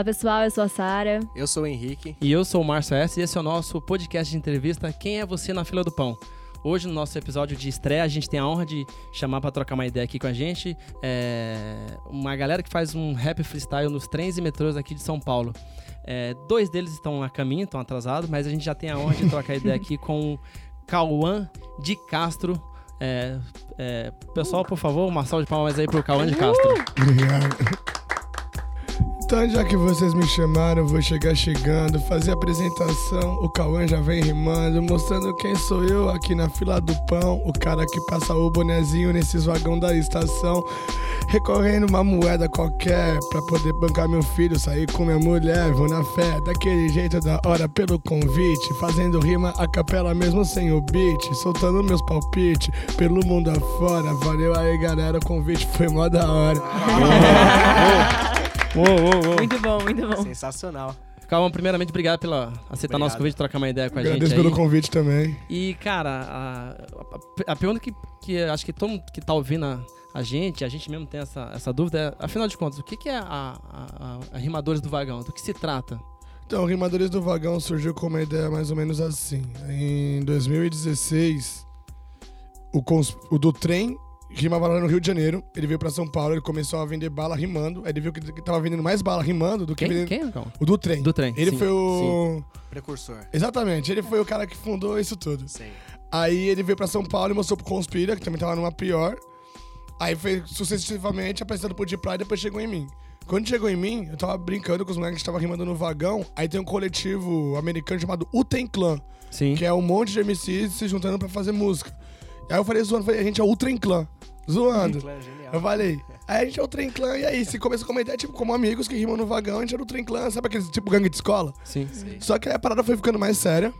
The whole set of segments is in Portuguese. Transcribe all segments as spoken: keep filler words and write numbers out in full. Olá pessoal, eu sou a Sara. Eu sou o Henrique. E eu sou o Márcio S. E esse é o nosso podcast de entrevista Quem é Você na Fila do Pão? Hoje, no nosso episódio de estreia, a gente tem a honra de chamar para trocar uma ideia aqui com a gente é... uma galera que faz um rap freestyle nos trens e metrôs aqui de São Paulo. É... Dois deles estão a caminho, estão atrasados, mas a gente já tem a honra de trocar ideia aqui com o Cauã de Castro. É... É... Pessoal, por favor, uma salva de palmas aí pro Cauã de Castro. Obrigado. Então, já que vocês me chamaram, eu vou chegar chegando, fazer a apresentação. O Cauã já vem rimando, mostrando quem sou eu aqui na fila do pão. O cara que passa o bonezinho nesses vagão da estação, recorrendo uma moeda qualquer pra poder bancar meu filho, sair com minha mulher. Vou na fé, daquele jeito da hora, pelo convite, fazendo rima a capela mesmo sem o beat, soltando meus palpites pelo mundo afora. Valeu aí galera, o convite foi mó da hora. Uou, uou, uou. Muito bom, muito bom. Sensacional. Calma, primeiramente, obrigado por aceitar obrigado. nosso convite, trocar uma ideia com a Agradeço gente. Agradeço pelo convite também. E, cara, a, a, a pergunta que, que acho que todo mundo que tá ouvindo a, a gente, a gente mesmo tem essa, essa dúvida, é, afinal de contas, o que, que é a, a, a Rimadores do Vagão? Do que se trata? Então, o Rimadores do Vagão surgiu com uma ideia mais ou menos assim. Em dois mil e dezesseis, o, cons, o do trem... rimava lá no Rio de Janeiro, ele veio pra São Paulo, ele começou a vender bala rimando, aí ele viu que tava vendendo mais bala rimando do que... Quem? Vendendo... Quem, então? O do trem. Do trem, Ele sim, foi o... Sim. Precursor. Exatamente, ele foi o cara que fundou isso tudo. Sim. Aí ele veio pra São Paulo e mostrou pro Conspira, que também tava numa pior. Aí foi sucessivamente apresentando pro De Praia e depois chegou em mim. Quando chegou em mim, eu tava brincando com os moleques que estavam rimando no vagão, aí tem um coletivo americano chamado U-Tang Clan, sim, que é um monte de M Cs se juntando pra fazer música. Aí eu falei zoando, falei, a gente é o U-Trem Clã. Zoando. Trem-Clã, eu falei, aí a gente é o Trem Clã, e aí, se começa a comentar, tipo, como amigos que rimam no vagão, a gente era o Trem Clã, sabe aqueles tipo gangue de escola? Sim. Sim. Só que aí a parada foi ficando mais séria.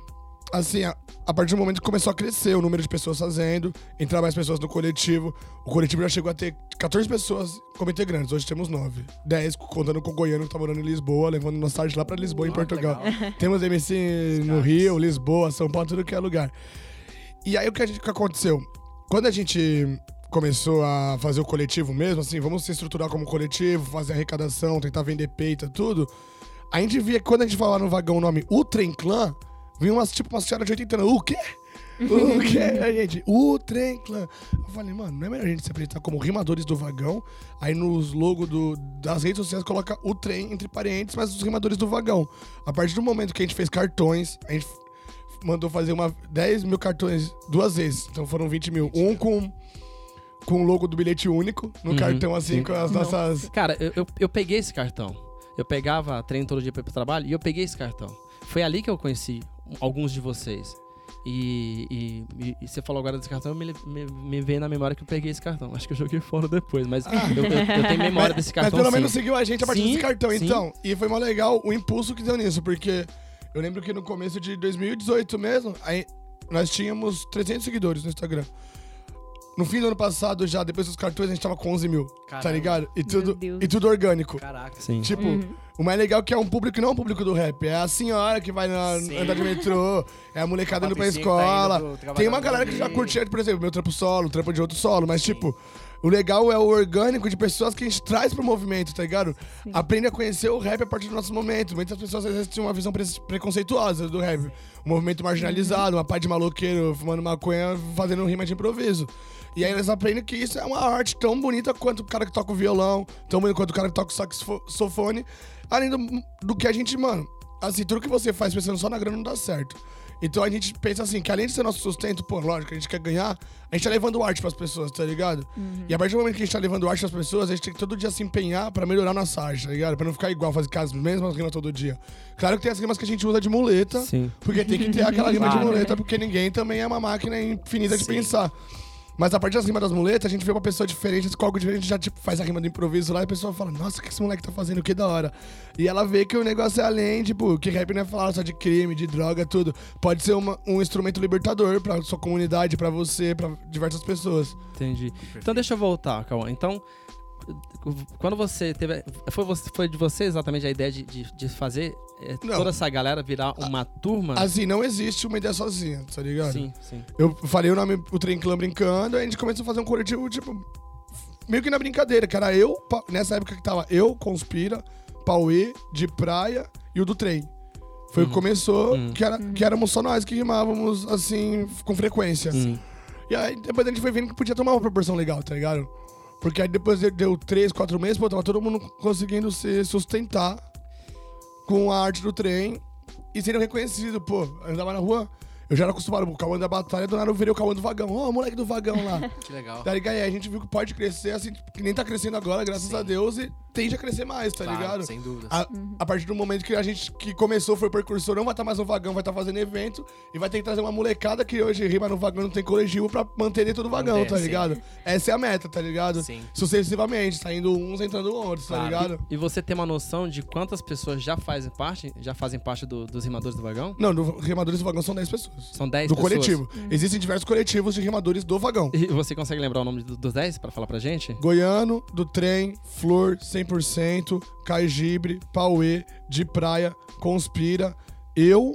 Assim, a, a partir do momento que começou a crescer o número de pessoas fazendo, entrar mais pessoas no coletivo, o coletivo já chegou a ter catorze pessoas como integrantes, hoje temos nove. dez, contando com o Goiano que tá morando em Lisboa, levando nossa tarde lá pra Lisboa, oh, em Portugal. Legal. Temos M C no Rio, Lisboa, São Paulo, tudo que é lugar. E aí o que, a gente, o que aconteceu? Quando a gente começou a fazer o coletivo mesmo, assim, vamos se estruturar como coletivo, fazer arrecadação, tentar vender peita, tudo, a gente via que quando a gente falava no vagão o nome U-Trem Clã, vinha umas, tipo uma senhora de oitenta anos, o quê? O quê? A gente, U-Trem Clã. Eu falei, mano, não é melhor a gente se apresentar como Rimadores do Vagão, aí nos logos do, das redes sociais coloca o trem entre parênteses, mas os Rimadores do Vagão. A partir do momento que a gente fez cartões, a gente... mandou fazer uma, dez mil cartões duas vezes, então foram vinte mil. Um com, com o logo do Bilhete Único no uhum, cartão, assim, sim, com as nossas... Não. Cara, eu, eu, eu peguei esse cartão. Eu pegava trem todo dia pra ir pro trabalho e eu peguei esse cartão. Foi ali que eu conheci alguns de vocês. E, e, e você falou agora desse cartão, me, me, me veio na memória que eu peguei esse cartão. Acho que eu joguei fora depois, mas ah. eu, eu, eu tenho memória mas, desse cartão. Mas pelo menos sim, seguiu a gente a partir sim, desse cartão, sim, então. E foi mó legal o impulso que deu nisso, porque... eu lembro que no começo de dois mil e dezoito mesmo, aí nós tínhamos trezentos seguidores no Instagram. No fim do ano passado, já depois dos cartões, a gente tava com onze mil, caramba, tá ligado? E tudo, e tudo orgânico. Caraca. Sim. Tipo, uhum, o mais legal é que é um público que não é um público do rap. É a senhora que vai na, andar de metrô, é a molecada indo pra escola. Tá indo Tem uma galera que já curtia, por exemplo, meu trampo solo, trampo de outro solo, mas sim, tipo... o legal é o orgânico de pessoas que a gente traz pro movimento, tá ligado? Sim. Aprende a conhecer o rap a partir do nosso momento. Muitas pessoas às vezes têm uma visão pre- preconceituosa do rap. Um movimento marginalizado, uma pá de maloqueiro fumando maconha, fazendo rima de improviso. E aí eles aprendem que isso é uma arte tão bonita quanto o cara que toca o violão, tão bonito quanto o cara que toca o saxofone. Além do, do que a gente, mano, assim, tudo que você faz pensando só na grana não dá certo. Então a gente pensa assim, que além de ser nosso sustento, pô, lógico, a gente quer ganhar, a gente tá levando arte pras pessoas, tá ligado? Uhum. E a partir do momento que a gente tá levando arte pras pessoas, a gente tem que todo dia se empenhar pra melhorar nossa arte, tá ligado? Pra não ficar igual, fazer as mesmas rimas todo dia. Claro que tem as rimas que a gente usa de muleta, sim, porque tem que ter aquela rima claro, de muleta, porque ninguém também é uma máquina infinita de sim, pensar. Mas a partir das rimas das muletas, a gente vê uma pessoa diferente, com algo diferente, já tipo, faz a rima do improviso lá e a pessoa fala, nossa, o que esse moleque tá fazendo, que da hora. E ela vê que o negócio é além, tipo, que rap não é falar só de crime, de droga, tudo. Pode ser uma, um instrumento libertador pra sua comunidade, pra você, pra diversas pessoas. Entendi. Então deixa eu voltar, Cauã. Então, quando você teve... Foi, você, foi de você exatamente a ideia de, de, de fazer é, toda essa galera virar uma a, turma? Assim, não existe uma ideia sozinha, tá ligado? Sim, sim. Eu falei o nome, o Trem Clã brincando, aí a gente começou a fazer um coletivo, tipo, meio que na brincadeira, que era eu, nessa época que tava eu, Conspira, Pauê, De Praia e o do Trem. Foi o uhum. que começou, uhum. que, era, que éramos só nós que rimávamos, assim, com frequência. Uhum. E aí, depois a gente foi vendo que podia tomar uma proporção legal, tá ligado? Porque aí depois deu três, quatro meses, pô, tava todo mundo conseguindo se sustentar com a arte do Trem e sendo reconhecido, pô. Eu andava na rua, eu já era acostumado com o Cauã da Batalha, do nada eu virei o Cauã do Vagão. Ó, oh, moleque do Vagão lá. Que legal. Tá ligado? E aí a gente viu que pode crescer, assim, que nem tá crescendo agora, graças Sim. a Deus, e tende a crescer mais, tá claro, ligado? Sem dúvida. A, a partir do momento que a gente que começou, foi percursor, não vai estar tá mais no Vagão, vai estar tá fazendo evento e vai ter que trazer uma molecada que hoje rima no Vagão, não tem coletivo, pra manter dentro do Vagão, tá ligado? Sim. Essa é a meta, tá ligado? Sim. Sucessivamente, saindo uns, entrando outros, claro. Tá ligado? E você tem uma noção de quantas pessoas já fazem parte, já fazem parte do, dos Rimadores do Vagão? Não, do Rimadores do Vagão são dez pessoas. São dez do pessoas? Do coletivo. Hum. Existem diversos coletivos de Rimadores do Vagão. E você consegue lembrar o nome dos dez pra falar pra gente? Goiano, do Trem, Flor, cem por cento, Cajibre, Pauê, De Praia, Conspira, eu...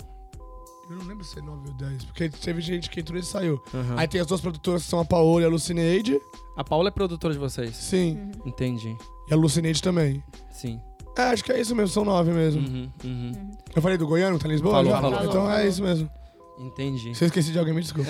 Eu não lembro se é nove ou dez, porque teve gente que entrou e saiu. Uhum. Aí tem as duas produtoras que são a Paola e a Lucineide. A Paola é produtora de vocês? Sim. Uhum. Entendi. E a Lucineide também. Sim. É, acho que é isso mesmo, são nove mesmo. Uhum, uhum. Eu falei do Goiano, tá em Lisboa? Falou, falou. Então falou. É isso mesmo. Entendi. Se eu esqueci de alguém, me desculpa.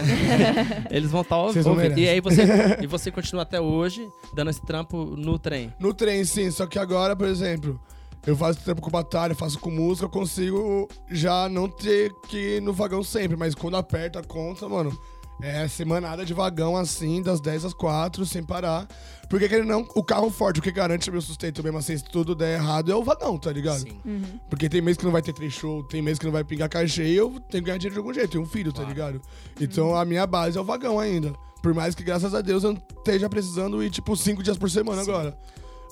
Eles vão estar ouvindo. E aí você, e você continua até hoje dando esse trampo no Trem? No Trem, sim. Só que agora, por exemplo, eu faço trampo com batalha, faço com música, eu consigo já não ter que ir no Vagão sempre. Mas quando aperta a conta, mano, é semanada de Vagão assim, das dez às quatro, sem parar. Porque querendo não, o carro forte, o que garante meu sustento mesmo assim, se tudo der errado, é o Vagão, tá ligado? Sim. Uhum. Porque tem mês que não vai ter três show, tem mês que não vai pingar cachê e eu tenho que ganhar dinheiro de algum jeito, tenho um filho, claro. Tá ligado? Então uhum. a minha base é o Vagão ainda. Por mais que, graças a Deus, eu não esteja precisando ir, tipo, cinco dias por semana Sim. agora.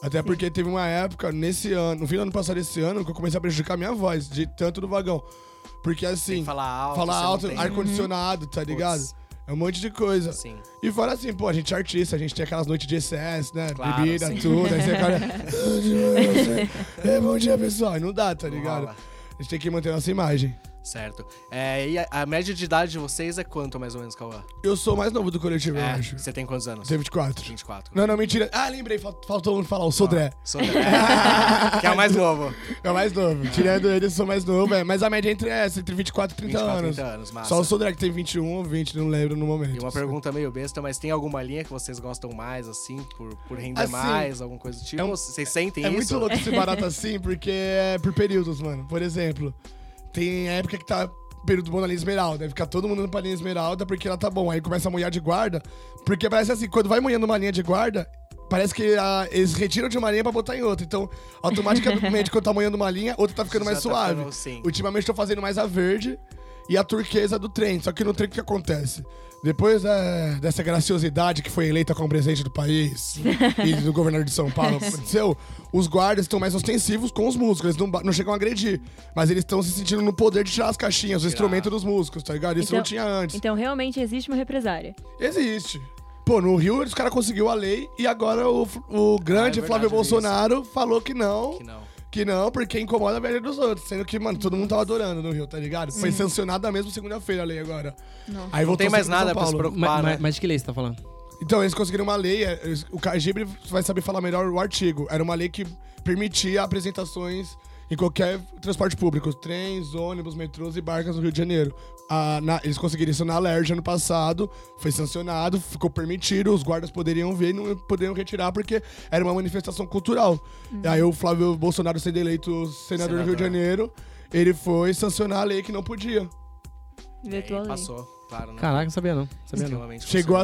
Até porque teve uma época, nesse ano, no fim do ano passado, esse ano, que eu comecei a prejudicar a minha voz, de tanto do Vagão. Porque assim, falar alto, falar alto tem... ar-condicionado, tá ligado? Puts. É um monte de coisa. Sim. E fora assim, pô, a gente é artista, a gente tem aquelas noites de excesso, né? Claro, bebida, sim. tudo. Aí você cara... é, bom dia, pessoal. E não dá, tá ligado? Rola. A gente tem que manter a nossa imagem. Certo. É, e a, a média de idade de vocês é quanto, mais ou menos, Cauã? Eu sou mais novo do coletivo, é, eu acho. Você tem quantos anos? Tenho vinte e quatro. vinte e quatro. Não, não, mentira. Ah, lembrei. Faltou um falar. O Sodré. Ah, Sodré. Que é o mais novo. É o mais novo. Tirando ele, eu sou mais novo. É. Mas a média entre essa, entre vinte e quatro e trinta, vinte e quatro, trinta anos. vinte e quatro, trinta anos, massa. Só o Sodré que tem vinte e um ou vinte, não lembro no momento. E uma pergunta meio besta, mas tem alguma linha que vocês gostam mais, assim, por, por render assim, mais, alguma coisa do tipo? É um, vocês sentem é isso? É muito louco esse barato assim, porque é por períodos, mano. Por exemplo... Tem época que tá período bom na linha esmeralda. Aí fica todo mundo indo pra linha esmeralda porque ela tá bom. Aí começa a molhar de guarda. Porque parece assim, quando vai molhando uma linha de guarda, parece que a, eles retiram de uma linha pra botar em outra. Então, automaticamente, quando tá molhando uma linha, outra tá ficando mais Já suave. Tá falando, sim. Ultimamente, tô fazendo mais a verde e a turquesa do Trem. Só que no Trem, o que acontece? Depois é, dessa graciosidade que foi eleita como presidente do país e do governador de São Paulo, aconteceu, os guardas estão mais ostensivos com os músicos. Eles não, não chegam a agredir, mas eles estão se sentindo no poder de tirar as caixinhas, os instrumentos dos músicos, tá ligado? Isso então, não tinha antes. Então realmente existe uma represária? Existe. Pô, no Rio os caras conseguiu a lei e agora o, o grande ah, é verdade, Flávio Bolsonaro isso. falou que não. Que não. Que não, porque incomoda a velha dos outros. Sendo que, mano, todo mundo tava adorando no Rio, tá ligado? Sim. Foi sancionada mesmo segunda-feira a lei agora. Não, Aí não tem mais nada pra se preocupar, né? Mas de que lei você tá falando? Então, eles conseguiram uma lei, o Cajibre vai saber falar melhor o artigo. Era uma lei que permitia apresentações em qualquer transporte público. Trens, ônibus, metrôs e barcas no Rio de Janeiro. Ah, na, eles conseguiram isso na Alerj ano passado, foi sancionado, ficou permitido, os guardas poderiam ver e não poderiam retirar porque era uma manifestação cultural. Hum. Aí o Flávio Bolsonaro, sendo eleito senador do Rio de Janeiro, ele foi sancionar a lei que não podia. E aí, passou, claro, né? Caraca, não sabia não. Sabia não. Chegou a...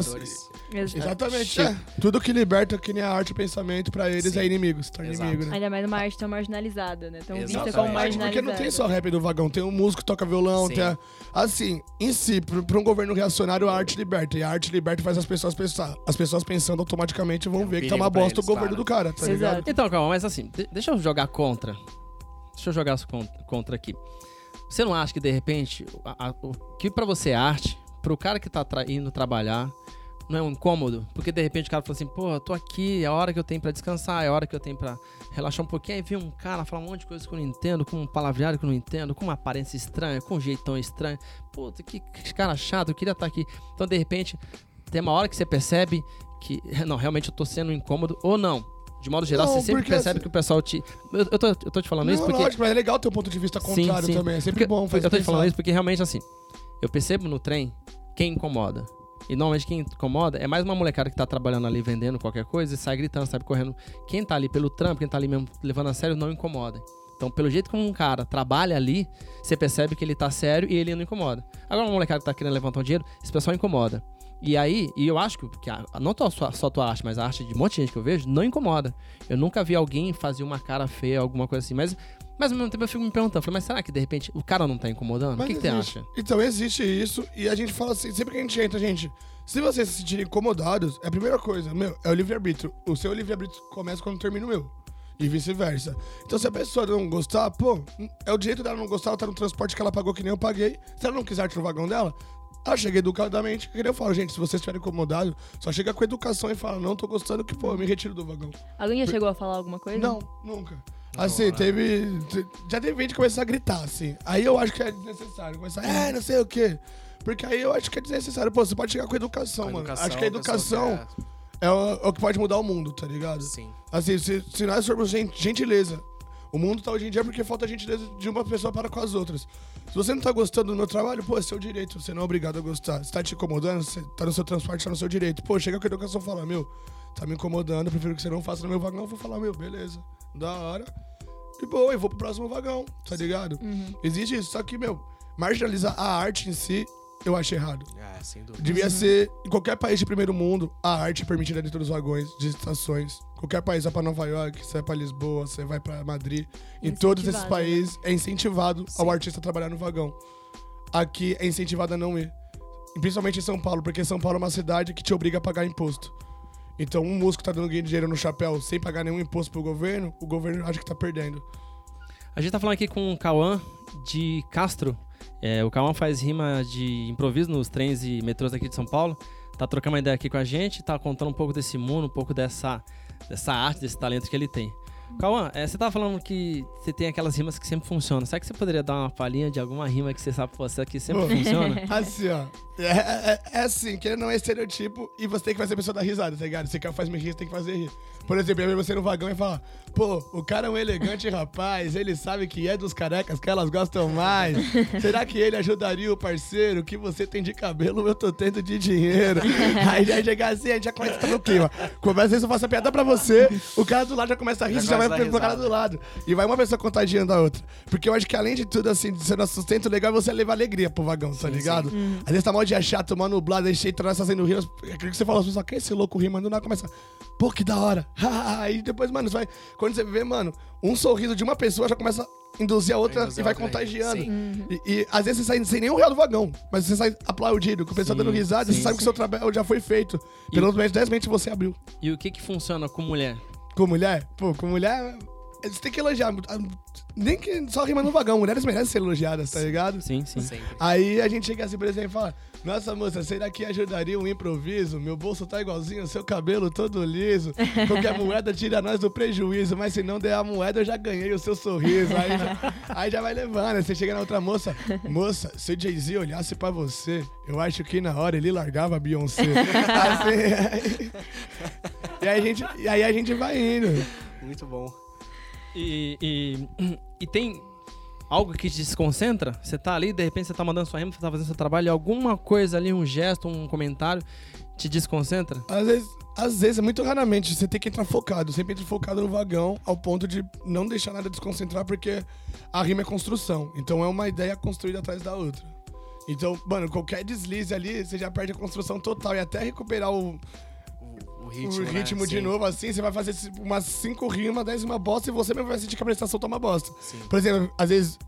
Exatamente, é. Tudo que liberta, que nem a arte e o pensamento, pra eles Sim. é inimigo, se torna inimigo, né? Ainda mais uma arte tão marginalizada, né? Tão Exato. Vista como marginalizada. Porque não tem só rap do Vagão, tem um músico que toca violão, Sim. tem a... Assim, em si, pra um governo reacionário, a arte liberta. E a arte liberta faz as pessoas pensar. As pessoas pensando automaticamente vão é um ver que tá uma bosta eles, o governo claro. Do cara, tá Exato. Ligado? Então, calma, mas assim, deixa eu jogar contra. Deixa eu jogar contra aqui. Você não acha que, de repente, a, a, o que pra você é arte, pro cara que tá tra- indo trabalhar... Não é um incômodo? Porque de repente o cara fala assim, pô, eu tô aqui, é a hora que eu tenho pra descansar, é a hora que eu tenho pra relaxar um pouquinho. Aí vem um cara falar um monte de coisa que eu não entendo, com um palavreado que eu não entendo, com uma aparência estranha, com um jeitão estranho. Puta, que cara chato, eu queria estar aqui. Então de repente, tem uma hora que você percebe que, não, realmente eu tô sendo incômodo ou não. de modo geral, não, você sempre percebe assim... que o pessoal te... Eu, eu, tô, eu tô te falando não, isso porque... Lógico, mas é legal ter o um ponto de vista contrário, sim, sim, também. É sempre porque bom fazer isso. Eu tô pensar. te falando isso porque realmente, assim, eu percebo no trem quem incomoda. E normalmente quem incomoda é mais uma molecada que tá trabalhando ali, vendendo qualquer coisa e sai gritando, sabe, correndo. Quem tá ali pelo trampo, quem tá ali mesmo levando a sério, não incomoda. Então, pelo jeito que um cara trabalha ali, você percebe que ele tá sério e ele não incomoda. Agora, uma molecada que tá querendo levantar um dinheiro, esse pessoal incomoda. E aí, e eu acho que, a, não tô, só, só tua arte, mas a arte de um monte de gente que eu vejo, não incomoda. Eu nunca vi alguém fazer uma cara feia, alguma coisa assim, mas, mas ao mesmo tempo eu fico me perguntando, falei, mas será que de repente o cara não tá incomodando? Mas o que você acha? Então, existe isso, e a gente fala assim, sempre que a gente entra, gente, se vocês se sentirem incomodados, é a primeira coisa, meu, é o livre-arbítrio. O seu livre-arbítrio começa quando termina o meu. E vice-versa. Então, se a pessoa não gostar, pô, é o direito dela não gostar, ela tá no transporte que ela pagou que nem eu paguei. Se ela não quiser arte no vagão dela, ela chega educadamente, que nem eu falo, gente, se vocês estiverem incomodados, só chega com educação e fala, não, tô gostando, que, pô, eu me retiro do vagão. Alguém já P- chegou a falar alguma coisa? Não, nunca. Não, assim, não. teve... Já teve gente começar a gritar, assim. Aí eu acho que é desnecessário. Começar, é, não sei o quê. Porque aí eu acho que é desnecessário. Pô, você pode chegar com educação, com educação mano. Acho que a educação... É o, é o que pode mudar o mundo, tá ligado? Sim. Assim, se, se nós formos gentileza. O mundo tá hoje em dia porque falta gentileza de uma pessoa para com as outras. Se você não tá gostando do meu trabalho, pô, é seu direito. Você não é obrigado a gostar. Se tá te incomodando, você tá no seu transporte, tá no seu direito. Pô, chega com a educação e fala, meu, tá me incomodando, eu prefiro que você não faça no meu vagão. Eu vou falar, meu, beleza, da hora. E boa, eu vou pro próximo vagão, tá ligado? Uhum. Existe isso, só que, meu, marginalizar a arte em si, eu achei errado. Ah, sem dúvida. Devia ser, em qualquer país de primeiro mundo, a arte permitida dentro dos vagões, de estações. Qualquer país, vai pra Nova York, você vai pra Lisboa, você vai pra Madrid. Em todos esses países, né? É incentivado, sim, ao artista trabalhar no vagão. Aqui é incentivado a não ir. Principalmente em São Paulo, porque São Paulo é uma cidade que te obriga a pagar imposto. Então, um músico tá dando dinheiro no chapéu sem pagar nenhum imposto pro governo, o governo acha que tá perdendo. A gente tá falando aqui com o Cauã de Castro. É, o Cauã faz rima de improviso nos trens e metrôs aqui de São Paulo. Tá trocando uma ideia aqui com a gente, tá contando um pouco desse mundo, um pouco dessa, dessa arte, desse talento que ele tem. Cauã, é, você tava falando que você tem aquelas rimas que sempre funcionam. Será que você poderia dar uma palhinha de alguma rima que você sabe pra você que sempre Bom, funciona? Assim, ó. É, é, é assim, que não é estereotipo e você tem que fazer a pessoa dar risada, tá ligado? Você quer fazer rir, você tem que fazer rir. Por exemplo, eu você no vagão e falar, pô, o cara é um elegante rapaz, ele sabe que é dos carecas que elas gostam mais. Será que ele ajudaria o parceiro? Que você tem de cabelo, eu tô tendo de dinheiro. Aí já chega assim, a gente já começa a tá no clima. Começa a ver se eu faço a piada pra você, o cara do lado já começa a rir, já vai pro cara do lado. E vai uma pessoa contagiando da outra. Porque eu acho que além de tudo, assim, de ser nosso sustento legal, você levar alegria pro vagão, tá ligado? Sim. Às vezes tá mal dia chato, mano, nublado, aí cheio de nós fazendo rimas. É aquilo que você falou, só que esse louco rima, do nada começa, pô, que da hora. Aí depois, mano, você vai, quando você vê, mano, um sorriso de uma pessoa já começa a induzir a outra, induzir e vai outra contagiando. E, e às vezes você sai sem nenhum real do vagão, mas você sai aplaudido, com o pessoal dando risada, sim, você sim. sabe que o seu trabalho já foi feito. Pelo menos o... dez mentes você abriu. E o que que funciona com mulher? Com mulher? Pô, com mulher... Você tem que elogiar. Nem que só rima no vagão. Mulheres merecem ser elogiadas, tá ligado? Sim, sim. Sempre. Aí a gente chega assim, por exemplo, e fala, nossa, moça, será que ajudaria um improviso? Meu bolso tá igualzinho, seu cabelo todo liso. Qualquer moeda tira nós do prejuízo, mas se não der a moeda, eu já ganhei o seu sorriso. Aí já, aí já vai levando. Você chega na outra moça, moça, se o Jay-Z olhasse pra você, eu acho que na hora ele largava a Beyoncé. Assim, aí, e, aí a gente, e aí a gente vai indo. Muito bom. E, e, e tem algo que te desconcentra? Você tá ali, de repente você tá mandando sua rima, você tá fazendo seu trabalho, e alguma coisa ali, um gesto, um comentário, te desconcentra? Às vezes, às vezes, muito raramente, você tem que entrar focado, sempre entra focado no vagão, ao ponto de não deixar nada desconcentrar, porque a rima é construção, então é uma ideia construída atrás da outra. Então, mano, qualquer deslize ali, você já perde a construção total, e até recuperar o... O ritmo, o ritmo né? de Sim. novo, assim, você vai fazer umas cinco rimas, dez uma bosta, e você mesmo vai sentir que a prestação tá uma bosta. Sim. Por exemplo, às vezes,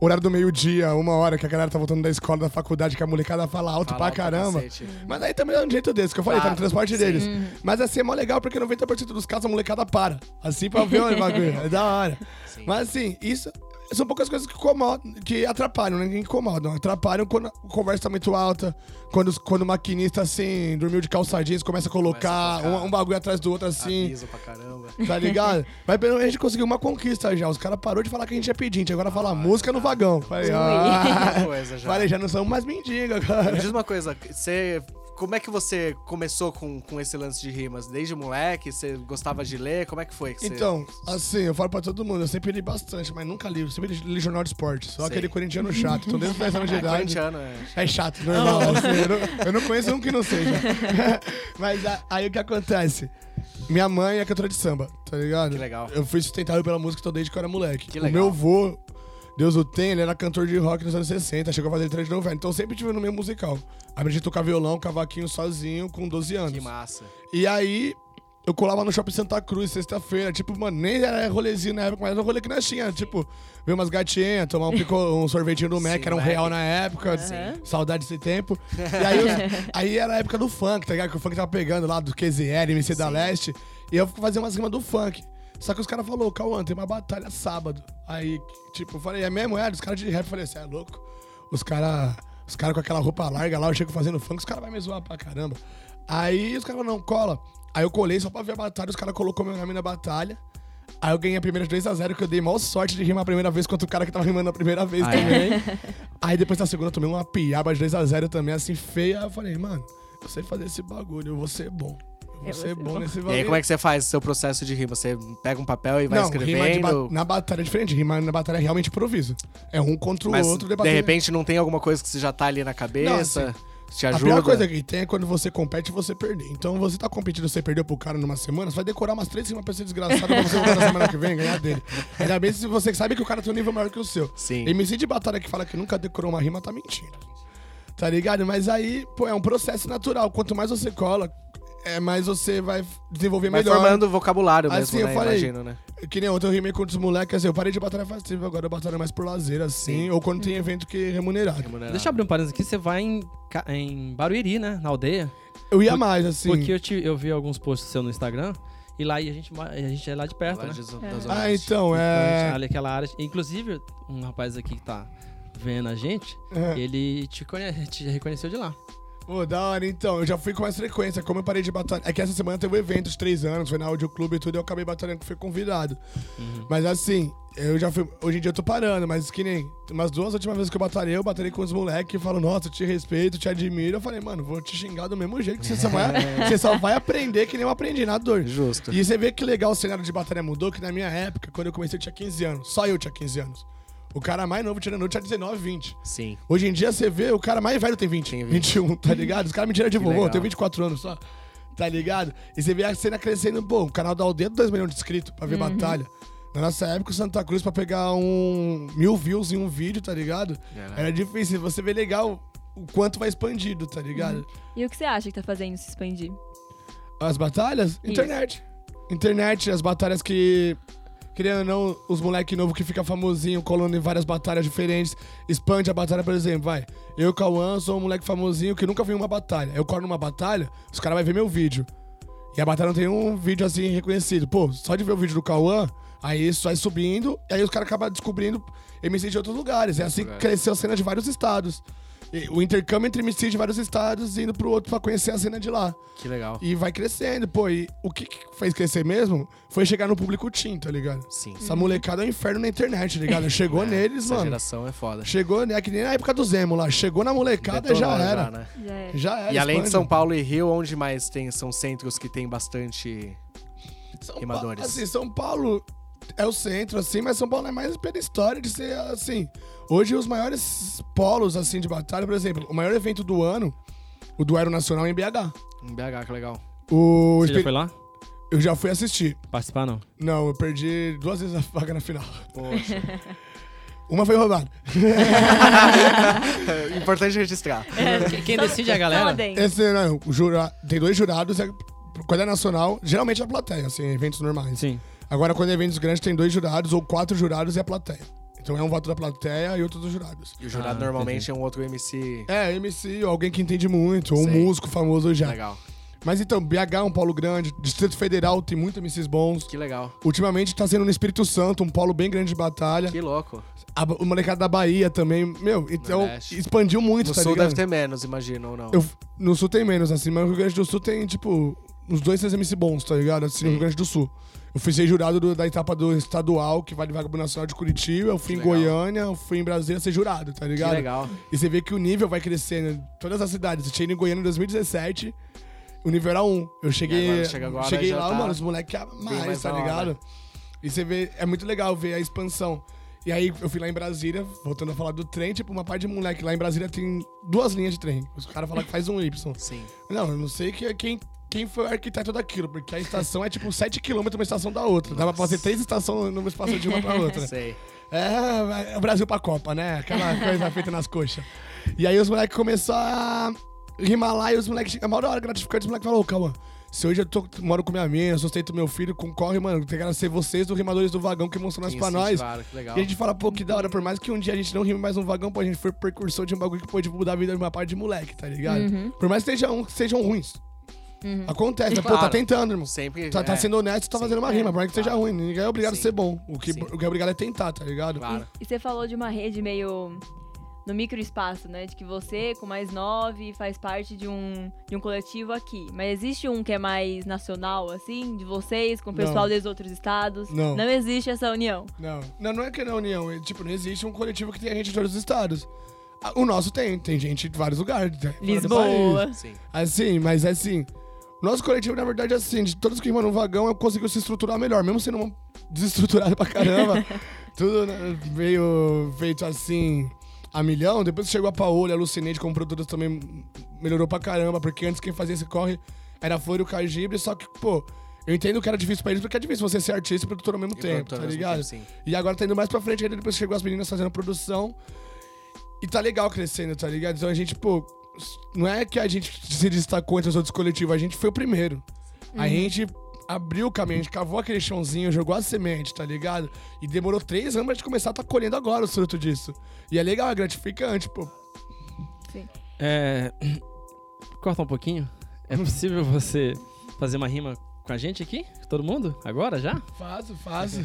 horário do meio-dia, uma hora, que a galera tá voltando da escola, da faculdade, que a molecada fala alto fala pra alto caramba. Mas aí também é um jeito desse, que eu falei, ah, tá no transporte sim. deles. Mas assim, é mó legal, porque noventa por cento dos casos a molecada para. Assim, pra ver o bagulho, é da hora. Sim. Mas assim, isso... São poucas coisas que incomodam, que atrapalham, né? Incomodam. Atrapalham quando a conversa tá muito alta, quando, quando o maquinista, assim, dormiu de calça jeans, começa a colocar, começa a colocar um, um bagulho atrás do outro, assim. Aviso pra caramba. Tá ligado? Mas pelo menos a gente conseguiu uma conquista já. Os caras pararam de falar que a gente é pedinte, agora ah, fala música tá. no vagão. Falei, ah, já. Falei, já não somos mais mendigos agora. Me diz uma coisa, você... como é que você começou com, com esse lance de rimas? Desde moleque, você gostava de ler? Como é que foi? Que você... Então, assim, eu falo pra todo mundo, eu sempre li bastante, mas nunca li, eu sempre li, li jornal de esporte, só Sei. aquele corintiano chato, então desde os dez anos de idade... É corintiano, é. É chato, normal, não. Assim, eu, não, eu não conheço um que não seja. Mas aí o que acontece? Minha mãe é cantora de samba, tá ligado? Que legal. Eu fui sustentável pela música então, desde que eu era moleque. Que legal. O meu avô, Deus o tenha, ele era cantor de rock nos anos sessenta, chegou a fazer letra de novela. Então eu sempre estive no meio musical. Aprendi a tocar violão, cavaquinho sozinho com doze anos. Que massa. E aí eu colava no Shopping Santa Cruz, sexta-feira. Tipo, mano, nem era rolezinho na época, mas era um rolê que nós tinha. Tipo, ver umas gatinhas, tomar um, pico, um sorvetinho do Mac, Sim, era um Mac. real na época. Uhum. Saudade desse tempo. E aí, eu, aí era a época do funk, tá ligado? Que o funk tava pegando lá do Q Z L, Emicida da Leste. E eu fazia umas rimas do funk. Só que os caras falaram, Cauã, tem uma batalha sábado. Aí, tipo, eu falei, é mesmo? É, os caras de rap, eu falei, você é louco? Os caras os cara com aquela roupa larga lá, eu chego fazendo funk, os caras vão me zoar pra caramba. Aí os caras falaram, não, cola. Aí eu colei só pra ver a batalha, os caras colocou meu nome na batalha. Aí eu ganhei a primeira dois a zero, que eu dei maior sorte de rimar a primeira vez contra o cara que tava rimando a primeira vez Ai. também. Aí depois da segunda eu tomei uma piaba de dois a zero também, assim, feia. Eu falei, mano, eu sei fazer esse bagulho, eu vou ser bom. Eu vou ser bom nesse bagulho. E aí como é que você faz o seu processo de rima? Você pega um papel e vai Não, escrevendo? Rima de ba- na batalha é diferente, rima na batalha é realmente improviso. É um contra o Mas outro. De batalha. repente não tem alguma coisa que você já tá ali na cabeça? Não, assim, te ajuda. A pior coisa que tem é quando você compete e você perder. Então você tá competindo e você perdeu pro cara numa semana, você vai decorar umas três rimas pra ser desgraçado pra você jogar na semana que vem e ganhar dele. Ainda bem se você sabe que o cara tem um nível maior que o seu. Sim. M C de batalha que fala que nunca decorou uma rima tá mentindo. Tá ligado? Mas aí, pô, é um processo natural. Quanto mais você cola, é, mas você vai desenvolver vai melhor. Vai formando vocabulário mesmo, assim, né? Eu falei, imagino, né? Que nem ontem eu rimei contra os moleques, assim, eu parei de batalhar faz tempo, agora eu batalho mais por lazer, assim, Sim. ou quando tem evento que é remunerado. remunerado. Deixa eu abrir um parênteses aqui, você vai em, em Barueri, né? Na aldeia. Eu ia por, mais, assim. Porque eu, te, eu vi alguns posts seus no Instagram, e lá e a, gente, a gente é lá de perto, lá né? De, é. Ah, então, é... Ali, aquela área, inclusive, um rapaz aqui que tá vendo a gente, é. ele te, conhece, te reconheceu de lá. Pô, oh, da hora, então. Eu já fui com mais frequência. Como eu parei de batalhar... É que essa semana teve um evento de três anos, foi na Audioclube e tudo, eu acabei batalhando que fui convidado. Uhum. Mas assim, eu já fui... Hoje em dia eu tô parando, mas que nem... Umas duas últimas vezes que eu batalhei, eu batalhei com os moleques e falo, nossa, eu te respeito, te admiro. Eu falei, mano, vou te xingar do mesmo jeito que você só vai, você só vai aprender que nem eu aprendi na dor. Justo. E você vê que legal o cenário de batalha mudou, que na minha época, quando eu comecei, eu tinha quinze anos. Só eu tinha quinze anos. O cara mais novo tirando noite tinha dezenove, vinte. Sim. Hoje em dia você vê, o cara mais velho tem vinte, tem vinte. vinte e um, tá ligado? Os caras me tiram de vovô, eu tenho vinte e quatro anos só, tá ligado? E você vê a cena crescendo, pô, o canal da Aldeia dois milhões de inscritos pra ver uhum. batalha. Na nossa época, o Santa Cruz pra pegar um mil views em um vídeo, tá ligado? É, Era difícil, você vê legal o quanto vai expandido, tá ligado? Uhum. E o que você acha que tá fazendo se expandir? As batalhas? Isso. Internet. Internet, as batalhas que... Querendo ou não, os moleque novo que fica famosinho, colando em várias batalhas diferentes, expande a batalha, por exemplo, vai. Eu, Cauã, sou um moleque famosinho que nunca vi uma batalha. Eu colo numa batalha, os caras vão ver meu vídeo. E a batalha não tem um vídeo assim reconhecido. Pô, só de ver o vídeo do Cauã, aí isso vai subindo, e aí os caras acabam descobrindo M C de outros lugares. É assim que cresceu a cena de vários estados. O intercâmbio entre M C de vários estados indo pro outro pra conhecer a cena de lá. Que legal. E vai crescendo, pô. E o que fez crescer mesmo foi chegar no público teen, tá ligado? Sim. Essa molecada é um inferno na internet, tá ligado? Chegou é, neles, essa mano. Essa geração é foda. Chegou, né? Que nem na época do Zemo lá. Chegou na molecada e já era. Já, né? já era. Já era. E além Espanha. de São Paulo e Rio, onde mais tem? São centros que tem bastante São rimadores. Pa- assim, São Paulo... É o centro, assim, mas São Paulo é mais pela história de ser, assim... Hoje, os maiores polos, assim, de batalha, por exemplo, o maior evento do ano, o Duelo Nacional é em B H. Em B H, que legal. O... Você já foi lá? Eu já fui assistir. Participar, não? Não, eu perdi duas vezes a vaga na final. Poxa. Uma foi roubada. Importante registrar. É, quem decide é a galera? Esse, não, o jura... Tem dois jurados, quando é nacional, geralmente é a plateia, assim, eventos normais. Sim. Agora, quando é eventos grandes, tem dois jurados ou quatro jurados e a plateia. Então é um voto da plateia e outro dos jurados. E o jurado ah, normalmente entendi. é um outro M C... É, M C ou alguém que entende muito, ou Sei. um músico famoso já. Legal. Mas então, B H é um polo grande, Distrito Federal tem muitos M Cs bons. Que legal. Ultimamente tá sendo no Espírito Santo, um polo bem grande de batalha. Que louco. A, o molecada da Bahia também, meu, então expandiu muito, no tá ligado? No Sul deve ter menos, imagino, ou não? Eu, no Sul tem menos, assim, mas o Rio Grande do Sul tem, tipo, uns dois, três M Cs bons, tá ligado? Assim, no Rio Grande do Sul. Eu fui ser jurado do, da etapa do estadual, que vai de Vagabundo Nacional de Curitiba. Eu fui que em legal. Goiânia, eu fui em Brasília ser jurado, tá ligado? Que legal. E você vê que o nível vai crescendo. Todas as cidades. Eu cheguei em Goiânia em dois mil e dezessete, o nível era um. Eu cheguei, é, mano, chega agora, cheguei lá, tá mano, os moleques mais, mais, tá ligado? E você vê, é muito legal ver a expansão. E aí eu fui lá em Brasília, voltando a falar do trem, tipo, uma parte de moleque lá em Brasília tem duas linhas de trem. Os caras falam que faz um Y. Sim. Não, eu não sei que, quem, quem foi o arquiteto daquilo, porque a estação é tipo sete quilômetros uma estação da outra. Nossa. Dá pra fazer três estações numa espaço de uma pra outra. Sei. É, é o Brasil pra Copa, né? Aquela coisa feita nas coxas. E aí os moleques começaram a rimar lá e os moleques... A maior hora gratificante, os moleques falaram, ô, calma. Se hoje eu tô, moro com minha mina, sustento meu filho, concorre, mano, tem que ser vocês do Rimadores do Vagão que mostram nós pra nós. Claro, que legal. E a gente fala, pô, que da hora, por mais que um dia a gente não rime mais um vagão, pô, a gente foi precursor de um bagulho que pode mudar a vida de uma parte de moleque, tá ligado? Uhum. Por mais que sejam, sejam ruins. Uhum. Acontece, claro. Pô, tá tentando, irmão. Sempre, tá, é. tá sendo honesto, tá sempre fazendo uma rima, por mais que claro. seja ruim. Ninguém é obrigado Sim. a ser bom. O que, o que é obrigado é tentar, tá ligado? Claro. E, e você falou de uma rede meio... no microespaço, né? De que você, com mais nove, faz parte de um, de um coletivo aqui. Mas existe um que é mais nacional, assim? De vocês, com o pessoal não. dos outros estados? Não. Não existe essa união? Não. Não, não é que não é união. É, tipo, não existe um coletivo que tenha gente de todos os estados. O nosso tem. Tem gente de vários lugares. Tá? Lisboa. Sim. Assim, mas é assim... Nosso coletivo, na verdade, é assim, de todos que rimam no vagão, conseguiu se estruturar melhor, mesmo sendo uma desestruturada pra caramba. Tudo veio feito assim... a milhão, depois chegou a Paola, a Lucineide como produtora também melhorou pra caramba, porque antes quem fazia esse corre era a Flor e o Cajibre, só que, pô, eu entendo que era difícil pra eles, porque é difícil você ser artista e produtor ao mesmo e tempo, tá mesmo ligado? Tempo, e agora tá indo mais pra frente, aí depois chegou as meninas fazendo produção, e tá legal crescendo, tá ligado? Então a gente, pô, não é que a gente se destacou entre os outros coletivos, a gente foi o primeiro. Uhum. A gente... abriu o caminho, a gente cavou aquele chãozinho, jogou a semente, tá ligado? E demorou três anos pra gente começar a tá colhendo agora o fruto disso. E é legal, é gratificante, pô. Sim. É... Corta um pouquinho. É possível você fazer uma rima com a gente aqui? Todo mundo? Agora, já? Faço, faço.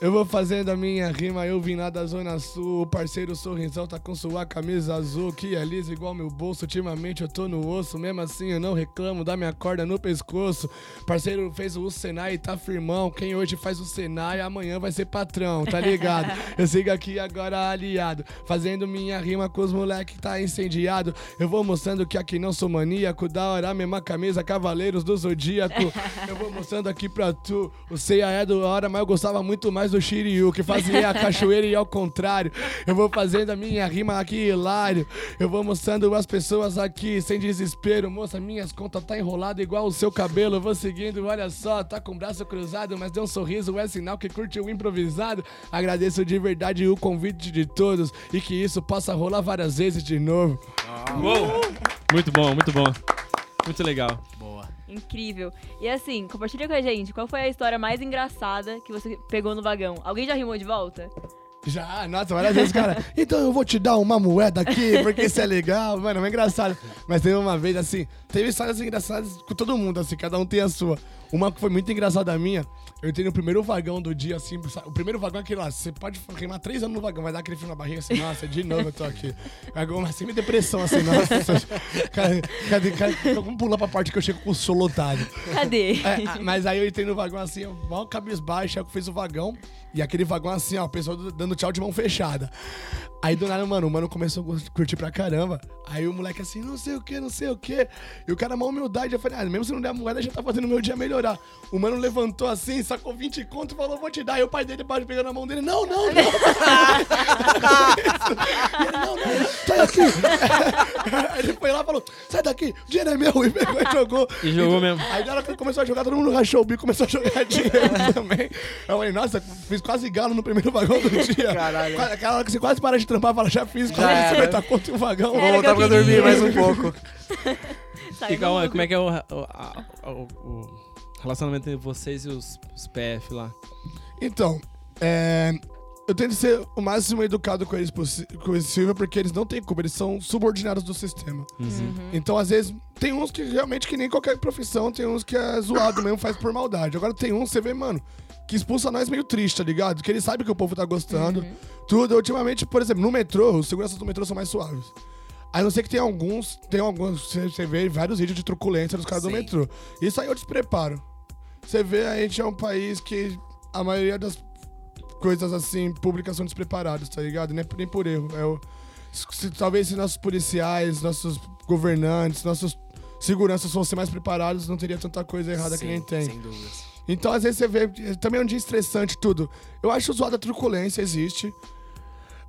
Eu vou fazendo a minha rima, eu vim lá da Zona Sul, o parceiro sorrisão tá com sua camisa azul, que é lisa igual meu bolso, ultimamente eu tô no osso, mesmo assim eu não reclamo, dá minha corda no pescoço, parceiro fez o Senai e tá firmão, quem hoje faz o Senai amanhã vai ser patrão, tá ligado? Eu sigo aqui agora aliado, fazendo minha rima com os moleque tá incendiado, eu vou mostrando que aqui não sou maníaco, da hora mesma camisa, Cavaleiros do Zodíaco, eu vou mostrando aqui pra tu, o C A é da hora, mas eu gostava muito mais do Shiryu, que fazia a cachoeira e ao contrário. Eu vou fazendo a minha rima aqui, hilário. Eu vou mostrando as pessoas aqui, sem desespero. Moça, minhas contas tá enrolada igual o seu cabelo. Eu vou seguindo, olha só, tá com o braço cruzado, mas deu um sorriso, é sinal que curte o improvisado. Agradeço de verdade o convite de todos e que isso possa rolar várias vezes de novo. Uou. Muito bom, muito bom. Muito legal. Boa. Incrível. E assim, compartilha com a gente, qual foi a história mais engraçada que você pegou no vagão? Alguém já rimou de volta? Já, nossa, várias vezes, cara. Então eu vou te dar uma moeda aqui, porque isso é legal. Mano, é engraçado. Mas teve uma vez, assim, teve histórias engraçadas com todo mundo, assim, cada um tem a sua. Uma que foi muito engraçada a minha, eu entrei no primeiro vagão do dia, assim, o primeiro vagão é aquele lá, você pode rimar três anos no vagão, vai dar aquele frio na barriga, assim, nossa, de novo eu tô aqui. Agora, uma semi-depressão, assim, nossa. Cadê, cadê, cadê? Vamos pular pra parte que eu chego com o solo lotado. Cadê? É, mas aí eu entrei no vagão, assim, eu mal cabisbaixo, eu fiz o vagão, e aquele vagão, assim, ó, o pessoal dando tchau de mão fechada. Aí do nada, mano, o mano começou a curtir pra caramba. Aí o moleque assim, não sei o que, não sei o que. E o cara, uma humildade, eu falei, ah, mesmo se não der a moeda, já tá fazendo o meu dia melhorar. O mano levantou assim, sacou vinte contos e falou, vou te dar. Aí o pai dele pegando na mão dele, não, não, não. Ele, não, não, sai daqui. Aí ele foi lá e falou, sai daqui, o dinheiro é meu. E pegou e jogou. E jogou e, mesmo. Aí na hora que começou a jogar, todo mundo rachou o bico, começou a jogar dinheiro também. Eu falei, nossa, fiz quase galo no primeiro vagão do dia. Caralho. Aquela hora que você quase para de trampar, fala, já fiz, já cinquenta conto e um vagão. Vou voltar pra dormir mais um pouco. E calma, como é que é o, o, a, o, o relacionamento entre vocês e os, os P F lá? Então, é, eu tento ser o máximo educado com eles possível, porque eles não têm culpa, eles são subordinados do sistema. Uhum. Então, às vezes, tem uns que realmente, que nem qualquer profissão, tem uns que é zoado mesmo, faz por maldade. Agora tem uns, você vê, mano, que expulsa nós meio triste, tá ligado? Que ele sabe que o povo tá gostando. Uhum. Tudo. Ultimamente, por exemplo, no metrô, os seguranças do metrô são mais suaves. A não ser que tem alguns, tem alguns, você vê vários vídeos de truculência dos caras do metrô. Isso aí eu despreparo. Você vê, a gente é um país que a maioria das coisas, assim, públicas são despreparadas, tá ligado? Nem, nem por erro. É o, se, talvez se nossos policiais, nossos governantes, nossos seguranças fossem mais preparados, não teria tanta coisa errada Sim, que nem tem. Sem dúvidas. Então, às vezes, você vê... Também é um dia estressante tudo. Eu acho zoada a truculência, existe.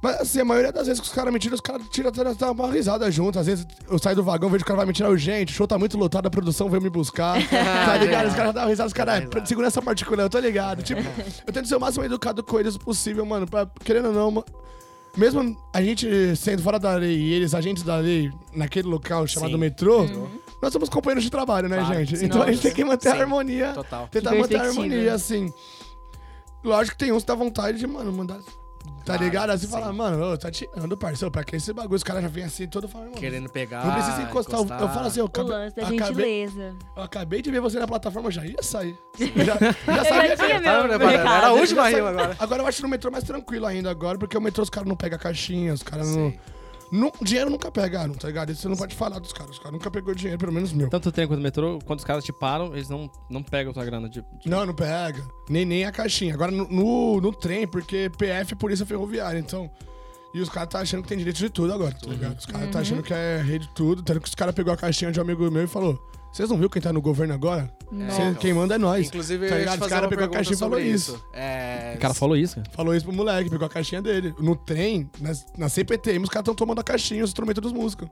Mas, assim, a maioria das vezes que os caras me tiram, os caras tiram até tá uma risada junto. Às vezes, eu saio do vagão, vejo que o cara vai me tirar. Gente, o show tá muito lotado, a produção veio me buscar. Tá ligado? Os caras dão uma risada, os caras... É, segurança particular, eu tô ligado. Tipo, eu tento ser o máximo educado com eles possível, mano. Pra, querendo ou não... Mesmo a gente sendo fora da lei e eles agentes da lei naquele local chamado Sim. metrô... Uhum. Nós somos companheiros de trabalho, né, claro, gente? Então nós, a gente tem que manter Sim. a harmonia. Total. Tentar manter a harmonia, assim. Lógico que tem uns que dá vontade de, mano, mandar... Tá claro, ligado? Assim, falar, mano, ô, tá tirando, parceiro, pra que esse bagulho? Os caras já vêm assim, todo falando, mano... Querendo pegar, não precisa encostar. encostar. Eu, eu falo assim, eu acabei... O lance da gentileza. Eu acabei de ver você na plataforma, já ia sair. Eu já, já sabia que ia. Era a última rima agora. Agora eu acho no metrô mais tranquilo ainda agora, porque o metrô os caras não pegam caixinha, os caras não... No, dinheiro nunca pegaram, tá ligado? Isso você não pode falar dos caras. Os caras nunca pegou dinheiro, pelo menos meu. Tanto o trem quanto o metrô, quando os caras te param, eles não, não pegam sua grana. De, de... Não, não pega. Nem, nem a caixinha. Agora no, no, no trem, porque P F é polícia ferroviária, então... E os caras tá achando que tem direito de tudo agora, tá ligado? Os caras uhum. tá achando que é rei de tudo. Tanto que os caras pegou a caixinha de um amigo meu e falou... Vocês não viram quem tá no governo agora? Não. Cê, quem manda é nós. Inclusive, tá ligado? Os caras pegou a caixinha e falou isso. isso. É... O cara falou isso, cara? Falou isso pro moleque, pegou a caixinha dele. No trem, na, na C P T M, os caras estão tomando a caixinha, os instrumentos dos músicos.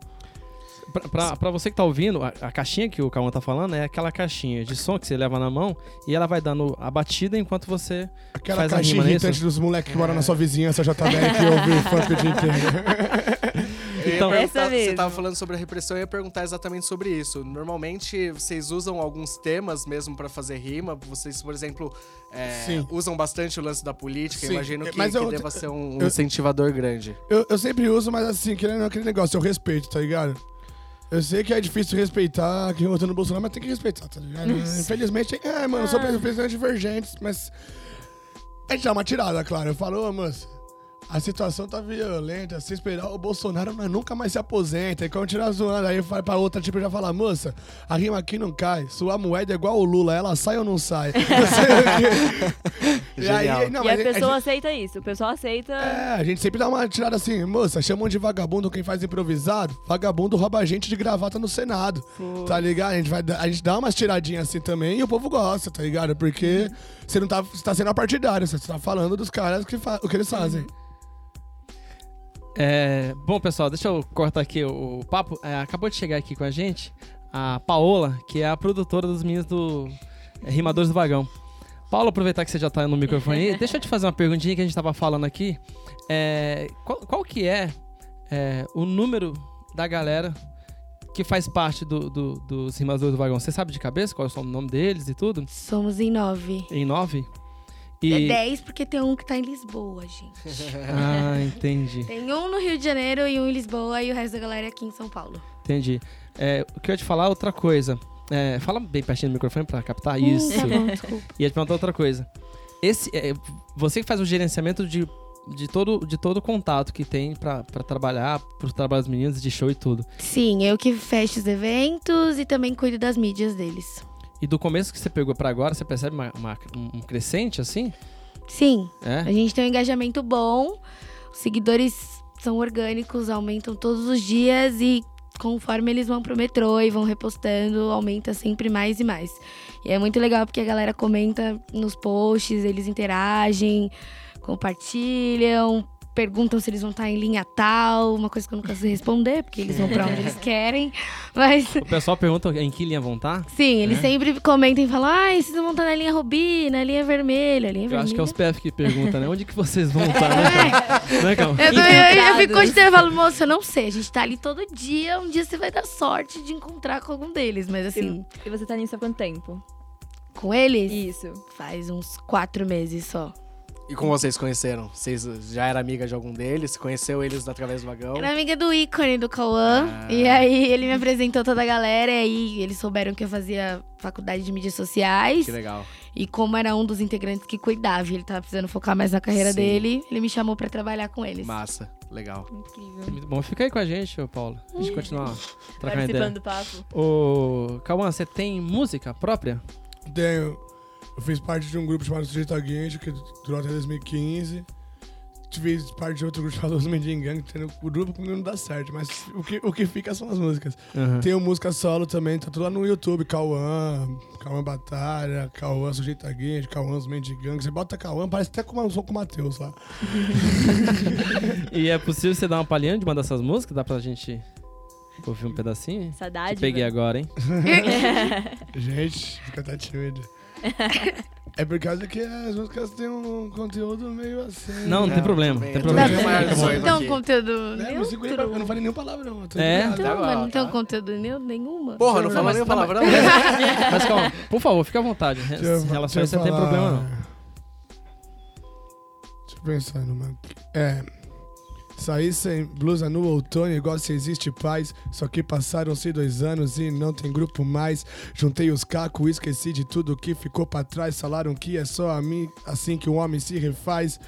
Pra, pra, pra você que tá ouvindo, a, a caixinha que o Cauã tá falando é aquela caixinha de som que você leva na mão e ela vai dando a batida enquanto você aquela faz a rima. Aquela caixinha irritante dos moleques que moram na sua vizinhança já tá bem que ouve o funk o dia inteiro. Então, você estava falando sobre a repressão e ia perguntar exatamente sobre isso. Normalmente, vocês usam alguns temas mesmo para fazer rima. Vocês, por exemplo, é, usam bastante o lance da política. Sim. Imagino que, que eu, deva ser um eu, incentivador grande. Eu, eu sempre uso, mas assim, querendo aquele negócio, eu respeito, tá ligado? Eu sei que é difícil respeitar quem votou no Bolsonaro, mas tem que respeitar, tá ligado? Nossa. Infelizmente, é, mano, ah. sou pessoas divergentes, mas... A gente dá uma tirada, claro. Eu falo, ô, moça... A situação tá violenta, se esperar o Bolsonaro nunca mais se aposenta. E continua zoando, aí vai pra outra, tipo, já fala, moça, a rima aqui não cai, sua moeda é igual o Lula, ela sai ou não sai? e aí, não, e mas a pessoa a gente, aceita isso, o pessoal aceita... É, a gente sempre dá uma tirada assim, moça, chamam de vagabundo quem faz improvisado, vagabundo rouba a gente de gravata no Senado, Pô. tá ligado? A gente, vai, a gente dá umas tiradinhas assim também e o povo gosta, tá ligado? Porque você não tá, você tá sendo apartidário, você tá falando dos caras que fa- o que eles fazem. Uhum. É, bom, pessoal, deixa eu cortar aqui o, o papo. É, acabou de chegar aqui com a gente a Paola, que é a produtora dos meninos do é, Rimadores do Vagão. Paola, aproveitar que você já tá no microfone aí, deixa eu te fazer uma perguntinha que a gente tava falando aqui. É, qual, qual que é, é o número da galera que faz parte do, do, dos Rimadores do Vagão? Você sabe de cabeça qual é o nome deles e tudo? Somos em nove. Em nove? E... É dez, porque tem um que tá em Lisboa, gente. Ah, entendi. Tem um no Rio de Janeiro e um em Lisboa e o resto da galera é aqui em São Paulo. Entendi. É, o que eu ia te falar outra coisa. É, fala bem pertinho do microfone pra captar hum, isso. Tá bom, desculpa. E ia te perguntar outra coisa. Esse, é, você que faz o gerenciamento de, de, todo, de todo o contato que tem pra, pra trabalhar, pros trabalhos dos meninos, de show e tudo. Sim, eu que fecho os eventos e também cuido das mídias deles. E do começo que você pegou pra agora, você percebe uma, uma, um crescente, assim? Sim. É? A gente tem um engajamento bom, os seguidores são orgânicos, aumentam todos os dias e conforme eles vão pro metrô e vão repostando, aumenta sempre mais e mais. E é muito legal porque a galera comenta nos posts, eles interagem, compartilham, perguntam se eles vão estar em linha tal, uma coisa que eu nunca sei responder, porque eles vão pra onde eles querem, mas... O pessoal pergunta em que linha vão estar? Sim, eles é. sempre comentam e falam, ai, ah, vocês vão estar na linha rubi, na linha vermelha, linha eu vermelha. Eu acho que é os P F que perguntam, né? Onde que vocês vão estar? É. Né, Calma? Eu, eu, eu fico consternado, eu falo, moça, eu não sei, a gente tá ali todo dia, um dia você vai dar sorte de encontrar com algum deles, mas assim... E você tá nisso há quanto tempo? Com eles? Isso. Faz uns quatro meses só. E como vocês conheceram? Vocês já eram amiga de algum deles? Conheceu eles através do vagão? Era amiga do ícone do Cauã. Ah. E aí ele me apresentou toda a galera. E aí eles souberam que eu fazia faculdade de mídias sociais. Que legal. E como era um dos integrantes que cuidava, ele tava precisando focar mais na carreira Sim. dele. Ele me chamou pra trabalhar com eles. Massa. Legal. Incrível. Muito bom, fica aí com a gente, Paulo. A gente continua trocando ideia. Participando do papo. Ô, Cauã, você tem música própria? Tenho. Eu fiz parte de um grupo chamado Sujeito Aguente, que durou até dois mil e quinze. Fiz parte de outro grupo chamado Os Mending Gang, tendo o grupo comigo não dá certo, mas o que, o que fica são as músicas. Uhum. Tem o música solo também, tá tudo lá no YouTube, Cauã, Cauã Batalha, Cauã Sujeito Aguente, Cauã Os Mending Gang. Você bota Cauã, parece até com um som com o Matheus lá. E é possível você dar uma palhinha de uma dessas músicas? Dá pra gente ouvir um pedacinho, hein? Saudade. Te peguei, mano. Agora, hein? Gente, fica até tímido. É por causa que as músicas têm um conteúdo meio assim. Não, não né? tem problema. Tem problema. Então, conteúdo neutro. Eu não falei nenhuma palavra, não. É? Então, tá, mas não tem um conteúdo neutro nenhuma. Porra, não falei nenhuma palavra, não. Mas calma, por favor, fica à vontade. Em relação a isso, não tem problema, não. Deixa eu pensar numa... É... Saí sem blusa no outono, igual se existe paz. Só que passaram-se dois anos e não tem grupo mais. Juntei os cacos, esqueci de tudo que ficou pra trás. Falaram que é só a mim, assim que um homem se refaz.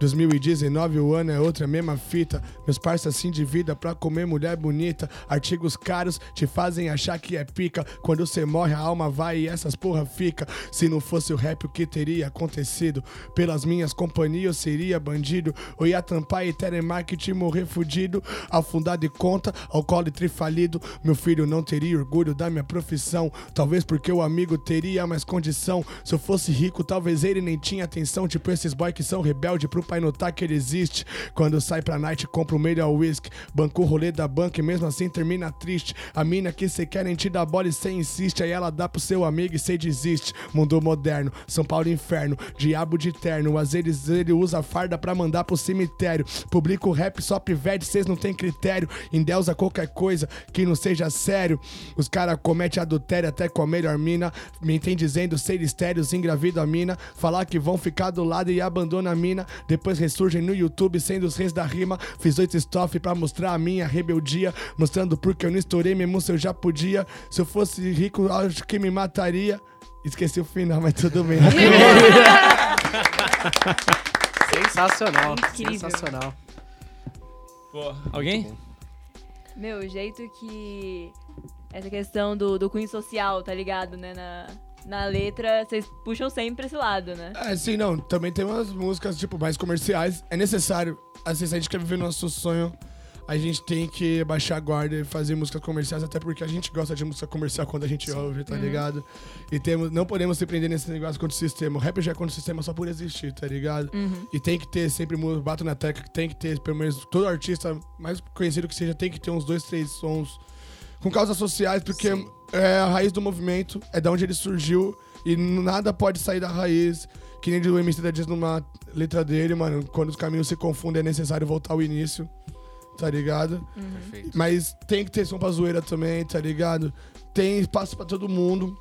dois mil e dezenove, o ano é outra, mesma fita. Meus parças se endividam pra comer mulher bonita. Artigos caros te fazem achar que é pica. Quando você morre, a alma vai e essas porra fica. Se não fosse o rap, o que teria acontecido? Pelas minhas companhias, eu seria bandido. Eu ia tampar e telemarketing, morrer fudido. Afundado e conta, alcoólatra e falido. Meu filho não teria orgulho da minha profissão. Talvez porque o amigo teria mais condição. Se eu fosse rico, talvez ele nem tinha atenção. Tipo esses boy que são rebelde pro pai notar que ele existe. Quando sai pra night, compra o melhor whisky. Banco o rolê da banca e mesmo assim termina triste. A mina que cê quer nem te dá bola e cê insiste. Aí ela dá pro seu amigo e cê desiste. Mundo moderno, São Paulo inferno, diabo de terno. Às vezes ele usa farda pra mandar pro cemitério. Publica o rap só pivete, cês não tem critério. Endeusa qualquer coisa que não seja sério. Os caras cometem adultério até com a melhor mina. Mentem dizendo ser estéreos, engravida a mina. Falar que vão ficar do lado e abandona a mina. Depois ressurgem no YouTube sendo os reis da rima. Fiz oito estrofe pra mostrar a minha rebeldia, mostrando porque eu não estourei mesmo se eu já podia. Se eu fosse rico, acho que me mataria. Esqueci o final, mas tudo bem. Sensacional, incrível. Sensacional. Pô, alguém? Meu, o jeito que... Essa questão do, do cunho social, tá ligado, né? Na... Na letra, vocês puxam sempre pra esse lado, né? É, sim, não. Também tem umas músicas, tipo, mais comerciais. É necessário. Assim, se a gente quer viver nosso sonho, a gente tem que baixar a guarda e fazer músicas comerciais, até porque a gente gosta de música comercial quando a gente sim. ouve, tá uhum. ligado? E temos, não podemos se prender nesse negócio contra o sistema. O rap já é contra o sistema só por existir, tá ligado? Uhum. E tem que ter sempre, bato na tecla, que tem que ter, pelo menos, todo artista, mais conhecido que seja, tem que ter uns dois, três sons com causas sociais, porque... Sim. É a raiz do movimento, é da onde ele surgiu e nada pode sair da raiz. Que nem o Emicida diz numa letra dele, mano, quando os caminhos se confundem é necessário voltar ao início, tá ligado? Uhum. Perfeito. Mas tem que ter som pra zoeira também, tá ligado? Tem espaço pra todo mundo.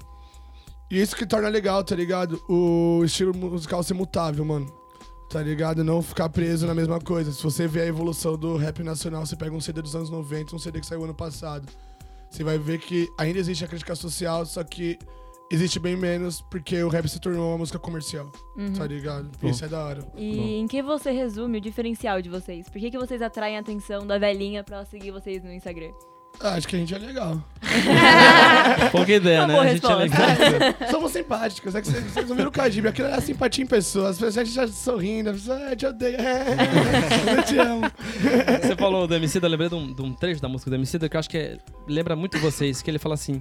E isso que torna legal, tá ligado? O estilo musical ser mutável, mano. Tá ligado? Não ficar preso na mesma coisa. Se você ver a evolução do rap nacional, você pega um C D dos anos noventa, um C D que saiu ano passado. Você vai ver que ainda existe a crítica social, só que existe bem menos, porque o rap se tornou uma música comercial, uhum. tá ligado? Bom. Isso é da hora. E Bom. Em que você resume o diferencial de vocês? Por que, que vocês atraem a atenção da velhinha pra ela seguir vocês no Instagram? Ah, acho que a gente é legal. Pouca ideia, né? A gente é legal. É, somos simpáticos. É que vocês, vocês não viram o Cajibre. Aquilo é a simpatia em pessoas. As pessoas já sorrindo. As pessoas, ah, te odeio. Eu te amo. Você falou do Emicida. Eu lembrei de um, de um trecho da música do Emicida que eu acho que é, lembra muito vocês. Que ele fala assim...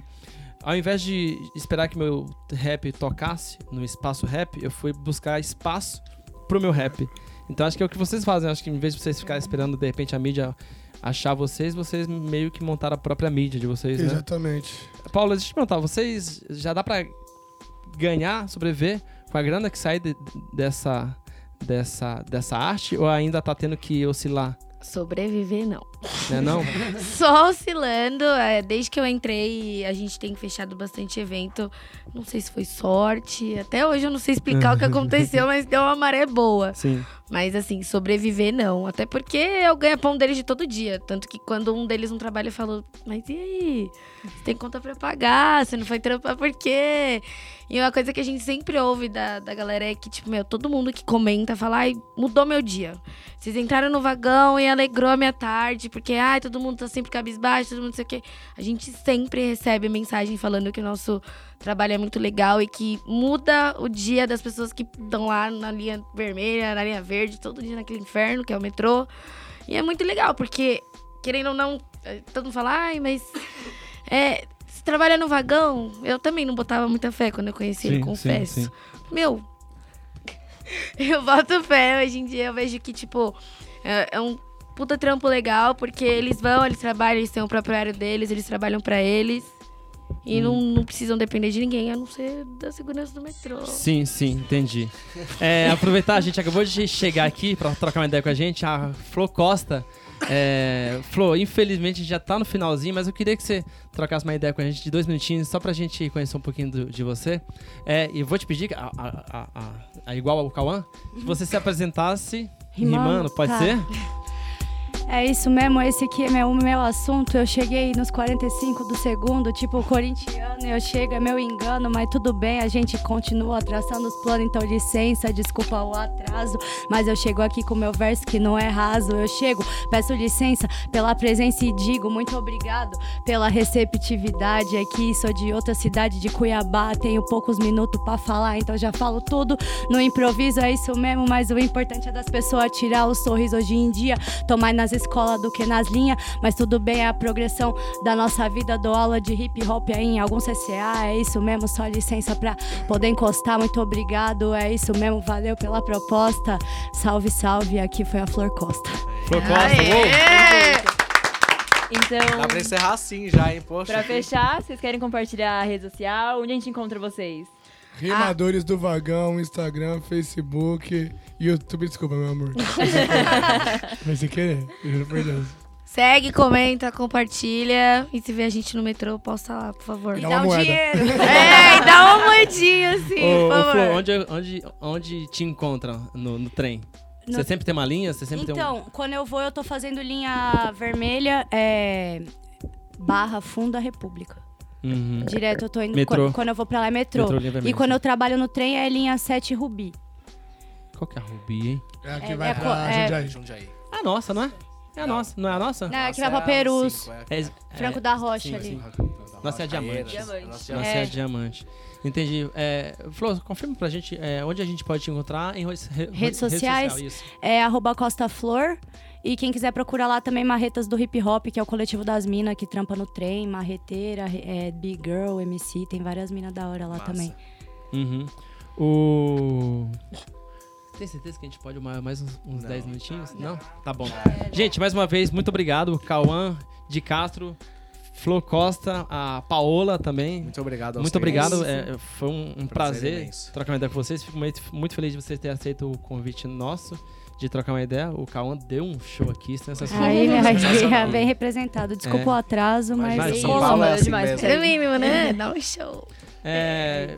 Ao invés de esperar que meu rap tocasse no espaço rap, eu fui buscar espaço pro meu rap. Então acho que é o que vocês fazem. Acho que em vez de vocês ficarem esperando, de repente, a mídia... achar vocês, vocês meio que montaram a própria mídia de vocês, né? Exatamente. Paula, deixa eu te perguntar, vocês já dá pra ganhar, sobreviver com a grana que sai de, dessa, dessa, dessa arte ou ainda tá tendo que oscilar? Sobreviver, não. É, não? Só oscilando. É, desde que eu entrei, a gente tem fechado bastante evento. Não sei se foi sorte. Até hoje eu não sei explicar o que aconteceu, mas deu uma maré boa. Sim. Mas assim, sobreviver, não. Até porque eu ganho pão deles de todo dia. Tanto que quando um deles não trabalha, eu falo, mas e aí? Você tem conta pra pagar, você não foi trampar por quê? E uma coisa que a gente sempre ouve da, da galera é que, tipo, meu, todo mundo que comenta fala, ai, mudou meu dia. Vocês entraram no vagão e alegrou a minha tarde. porque ai, todo mundo tá sempre cabisbaixo, todo mundo não sei o quê. A gente sempre recebe mensagem falando que o nosso trabalho é muito legal e que muda o dia das pessoas que estão lá na linha vermelha, na linha verde, todo dia naquele inferno que é o metrô. E é muito legal, porque, querendo ou não, todo mundo fala, ai, mas é, se trabalha no vagão, eu também não botava muita fé quando eu conheci sim, ele, confesso. Sim, sim. Meu, eu boto fé, hoje em dia eu vejo que, tipo, é, é um puta trampo legal, porque eles vão, eles trabalham, eles têm o próprio horário deles, eles trabalham pra eles. E hum. não, não precisam depender de ninguém, a não ser da segurança do metrô. Sim, sim, entendi. É, aproveitar, a gente acabou de chegar aqui pra trocar uma ideia com a gente, a Flor Costa. É, Flor, infelizmente já tá no finalzinho, mas eu queria que você trocasse uma ideia com a gente de dois minutinhos, só pra gente conhecer um pouquinho do, de você. É, e vou te pedir, a, a, a, a, a, igual ao Cauã, se você se apresentasse rimando, rimando pode tá. ser? É isso mesmo, esse aqui é meu, meu assunto. Eu cheguei nos quarenta e cinco do segundo, tipo corintiano, eu chego, é meu engano, mas tudo bem, a gente continua traçando os planos, então licença, desculpa o atraso, mas eu chego aqui com meu verso que não é raso. Eu chego, peço licença pela presença e digo muito obrigado pela receptividade aqui. Sou de outra cidade, de Cuiabá, tenho poucos minutos pra falar, então já falo tudo no improviso, é isso mesmo, mas o importante é das pessoas tirar o sorriso hoje em dia, tomar nas escola do que nas linhas, mas tudo bem, é a progressão da nossa vida. Dou aula de hip hop aí em algum C C A, é isso mesmo, só licença pra poder encostar, muito obrigado, é isso mesmo, valeu pela proposta, salve, salve, aqui foi a Flor Costa. Flor Costa, aê! Uou! Então, dá pra encerrar assim já, hein, poxa. Pra fechar, vocês querem compartilhar a rede social, onde a gente encontra vocês? Rimadores ah. do Vagão, Instagram, Facebook, YouTube. Desculpa, meu amor. Mas sem querer, juro por Deus. Segue, comenta, compartilha. E se vê a gente no metrô, posta lá, por favor. E dá, dá um moeda. Dinheiro. É, e dá uma moedinha, assim, ô, por ô, favor. Flor, onde, onde, onde te encontram no, no trem? No... Você sempre tem uma linha? Você sempre então, tem um... quando eu vou, eu tô fazendo linha vermelha, é... Barra Funda República. Uhum. Direto, eu tô indo. Quando, quando eu vou pra lá é metrô. metrô e quando eu trabalho no trem é linha sete Rubi. Qual que é a Rubi, hein? É a que é, vai é, pra é, Jundiaí. Jundiaí. É a nossa, não é? É a não. nossa, não é a nossa? Não, é a que vai pra Perus. É, é, Franco é, da Rocha sim, ali. Sim. Nossa é a Diamante. Diamante. Nossa é a Diamante. Entendi. É, Flor, confirma pra gente é, onde a gente pode te encontrar em redes, redes, redes sociais. Redes social, é arroba Costa Flor. E quem quiser procurar lá também Marretas do Hip Hop, que é o coletivo das minas que trampa no trem, marreteira, é, Big Girl, M C, tem várias minas da hora lá Massa. Também. Uhum. O... Tem certeza que a gente pode mais uns dez minutinhos? Não? Tá bom. Gente, mais uma vez, muito obrigado, Cauã de Castro, Flor Costa, a Paola também. Muito obrigado aos Muito obrigado, é, foi um, um prazer, prazer trocar uma ideia com vocês. Fico muito, muito feliz de vocês terem aceito o convite nosso. De trocar uma ideia, o Cauã deu um show aqui sensacional. Aí, é bem representado. Desculpa é. o atraso, mas... mas Paulo é assim demais. É o mínimo, né? É. Dá um show. É...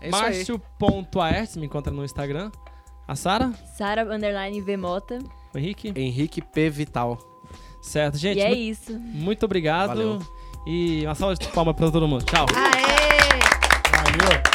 é Márcio ponto aertes, me encontra no Instagram. A Sara? Sara, underline, Vmota. O Henrique? Henrique P. Vital. Certo, gente. E é isso. Muito obrigado. Valeu. E uma salva de palmas pra todo mundo. Tchau. Aê! Valeu.